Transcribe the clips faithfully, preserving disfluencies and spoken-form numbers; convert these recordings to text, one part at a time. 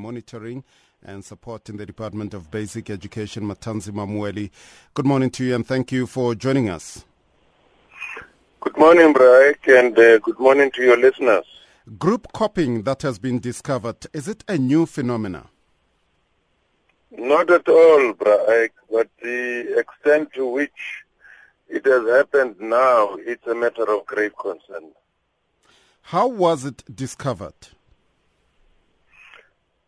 Monitoring and Support in the Department of Basic Education, Matanzima Mweli. Good morning to you and thank you for joining us. Good morning, Braik, and uh, good morning to your listeners. Group copying that has been discovered, is it a new phenomenon? Not at all, Braik, but the extent to which it has happened now, it's a matter of grave concern. How was it discovered?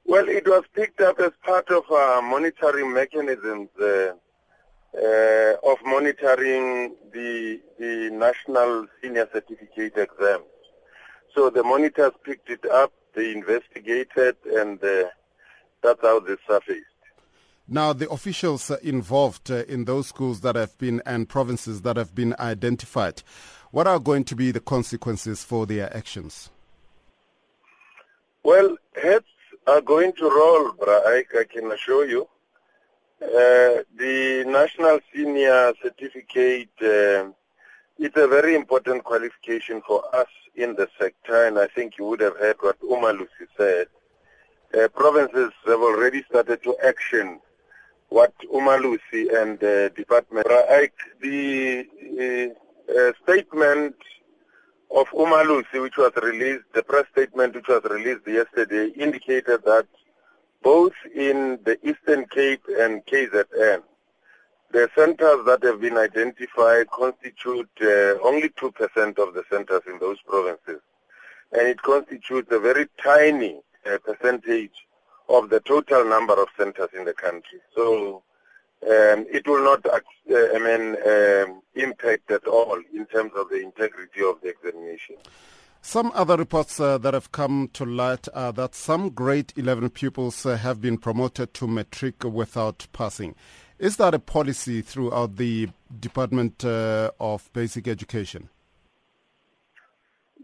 Well, it was picked up as part of our monitoring mechanisms uh, uh, of monitoring the, the National Senior Certificate exams. So the monitors picked it up, they investigated, and uh, that's how they surfaced. Now, the officials involved in those schools that have been and provinces that have been identified, what are going to be the consequences for their actions? Well, heads are going to roll, Braik, I can assure you. Uh, the National Senior Certificate, uh, it's a very important qualification for us in the sector, and I think you would have heard what Umalusi said. Uh, provinces have already started to action what Umalusi and uh, Department. Braik, the uh, uh, statement of Umalusi, which was released, the press statement which was released yesterday, indicated that both in the Eastern Cape and K Z N, the centers that have been identified constitute uh, only two percent of the centers in those provinces. And it constitutes a very tiny uh, percentage of the total number of centers in the country. So um, it will not uh, I mean, um, impact at all in terms of the integrity of the examination. Some other reports uh, that have come to light are that some grade eleven pupils uh, have been promoted to matric without passing. Is that a policy throughout the Department uh, of Basic Education?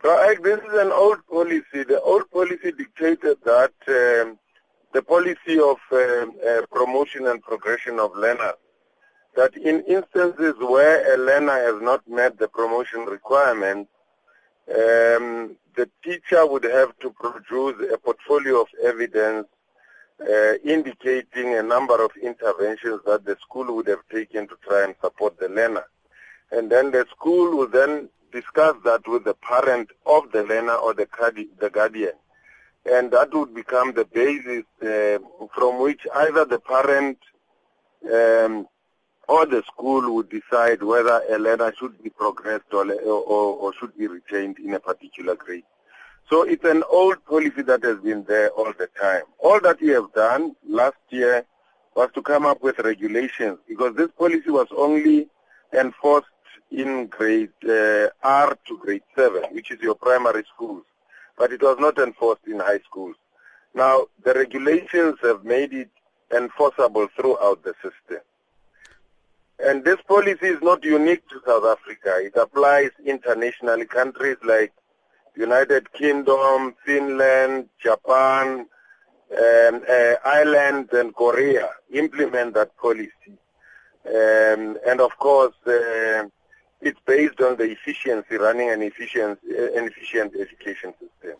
This is an old policy. The old policy dictated that um, the policy of um, uh, promotion and progression of learners, that in instances where a learner has not met the promotion requirements, Um, the teacher would have to produce a portfolio of evidence uh, indicating a number of interventions that the school would have taken to try and support the learner. And then the school would then discuss that with the parent of the learner or the, the guardian. And that would become the basis uh, from which either the parent um, or the school would decide whether a learner should be progressed or, or, or should be retained in a particular grade. So it's an old policy that has been there all the time. All that we have done last year was to come up with regulations, because this policy was only enforced in grade uh, R to grade seven, which is your primary schools, but it was not enforced in high schools. Now, the regulations have made it enforceable throughout the system. And this policy is not unique to South Africa. It applies internationally. Countries like United Kingdom, Finland, Japan, um, uh, Ireland, and Korea implement that policy. Um, and of course, uh, it's based on the efficiency, running an efficient, an efficient education system.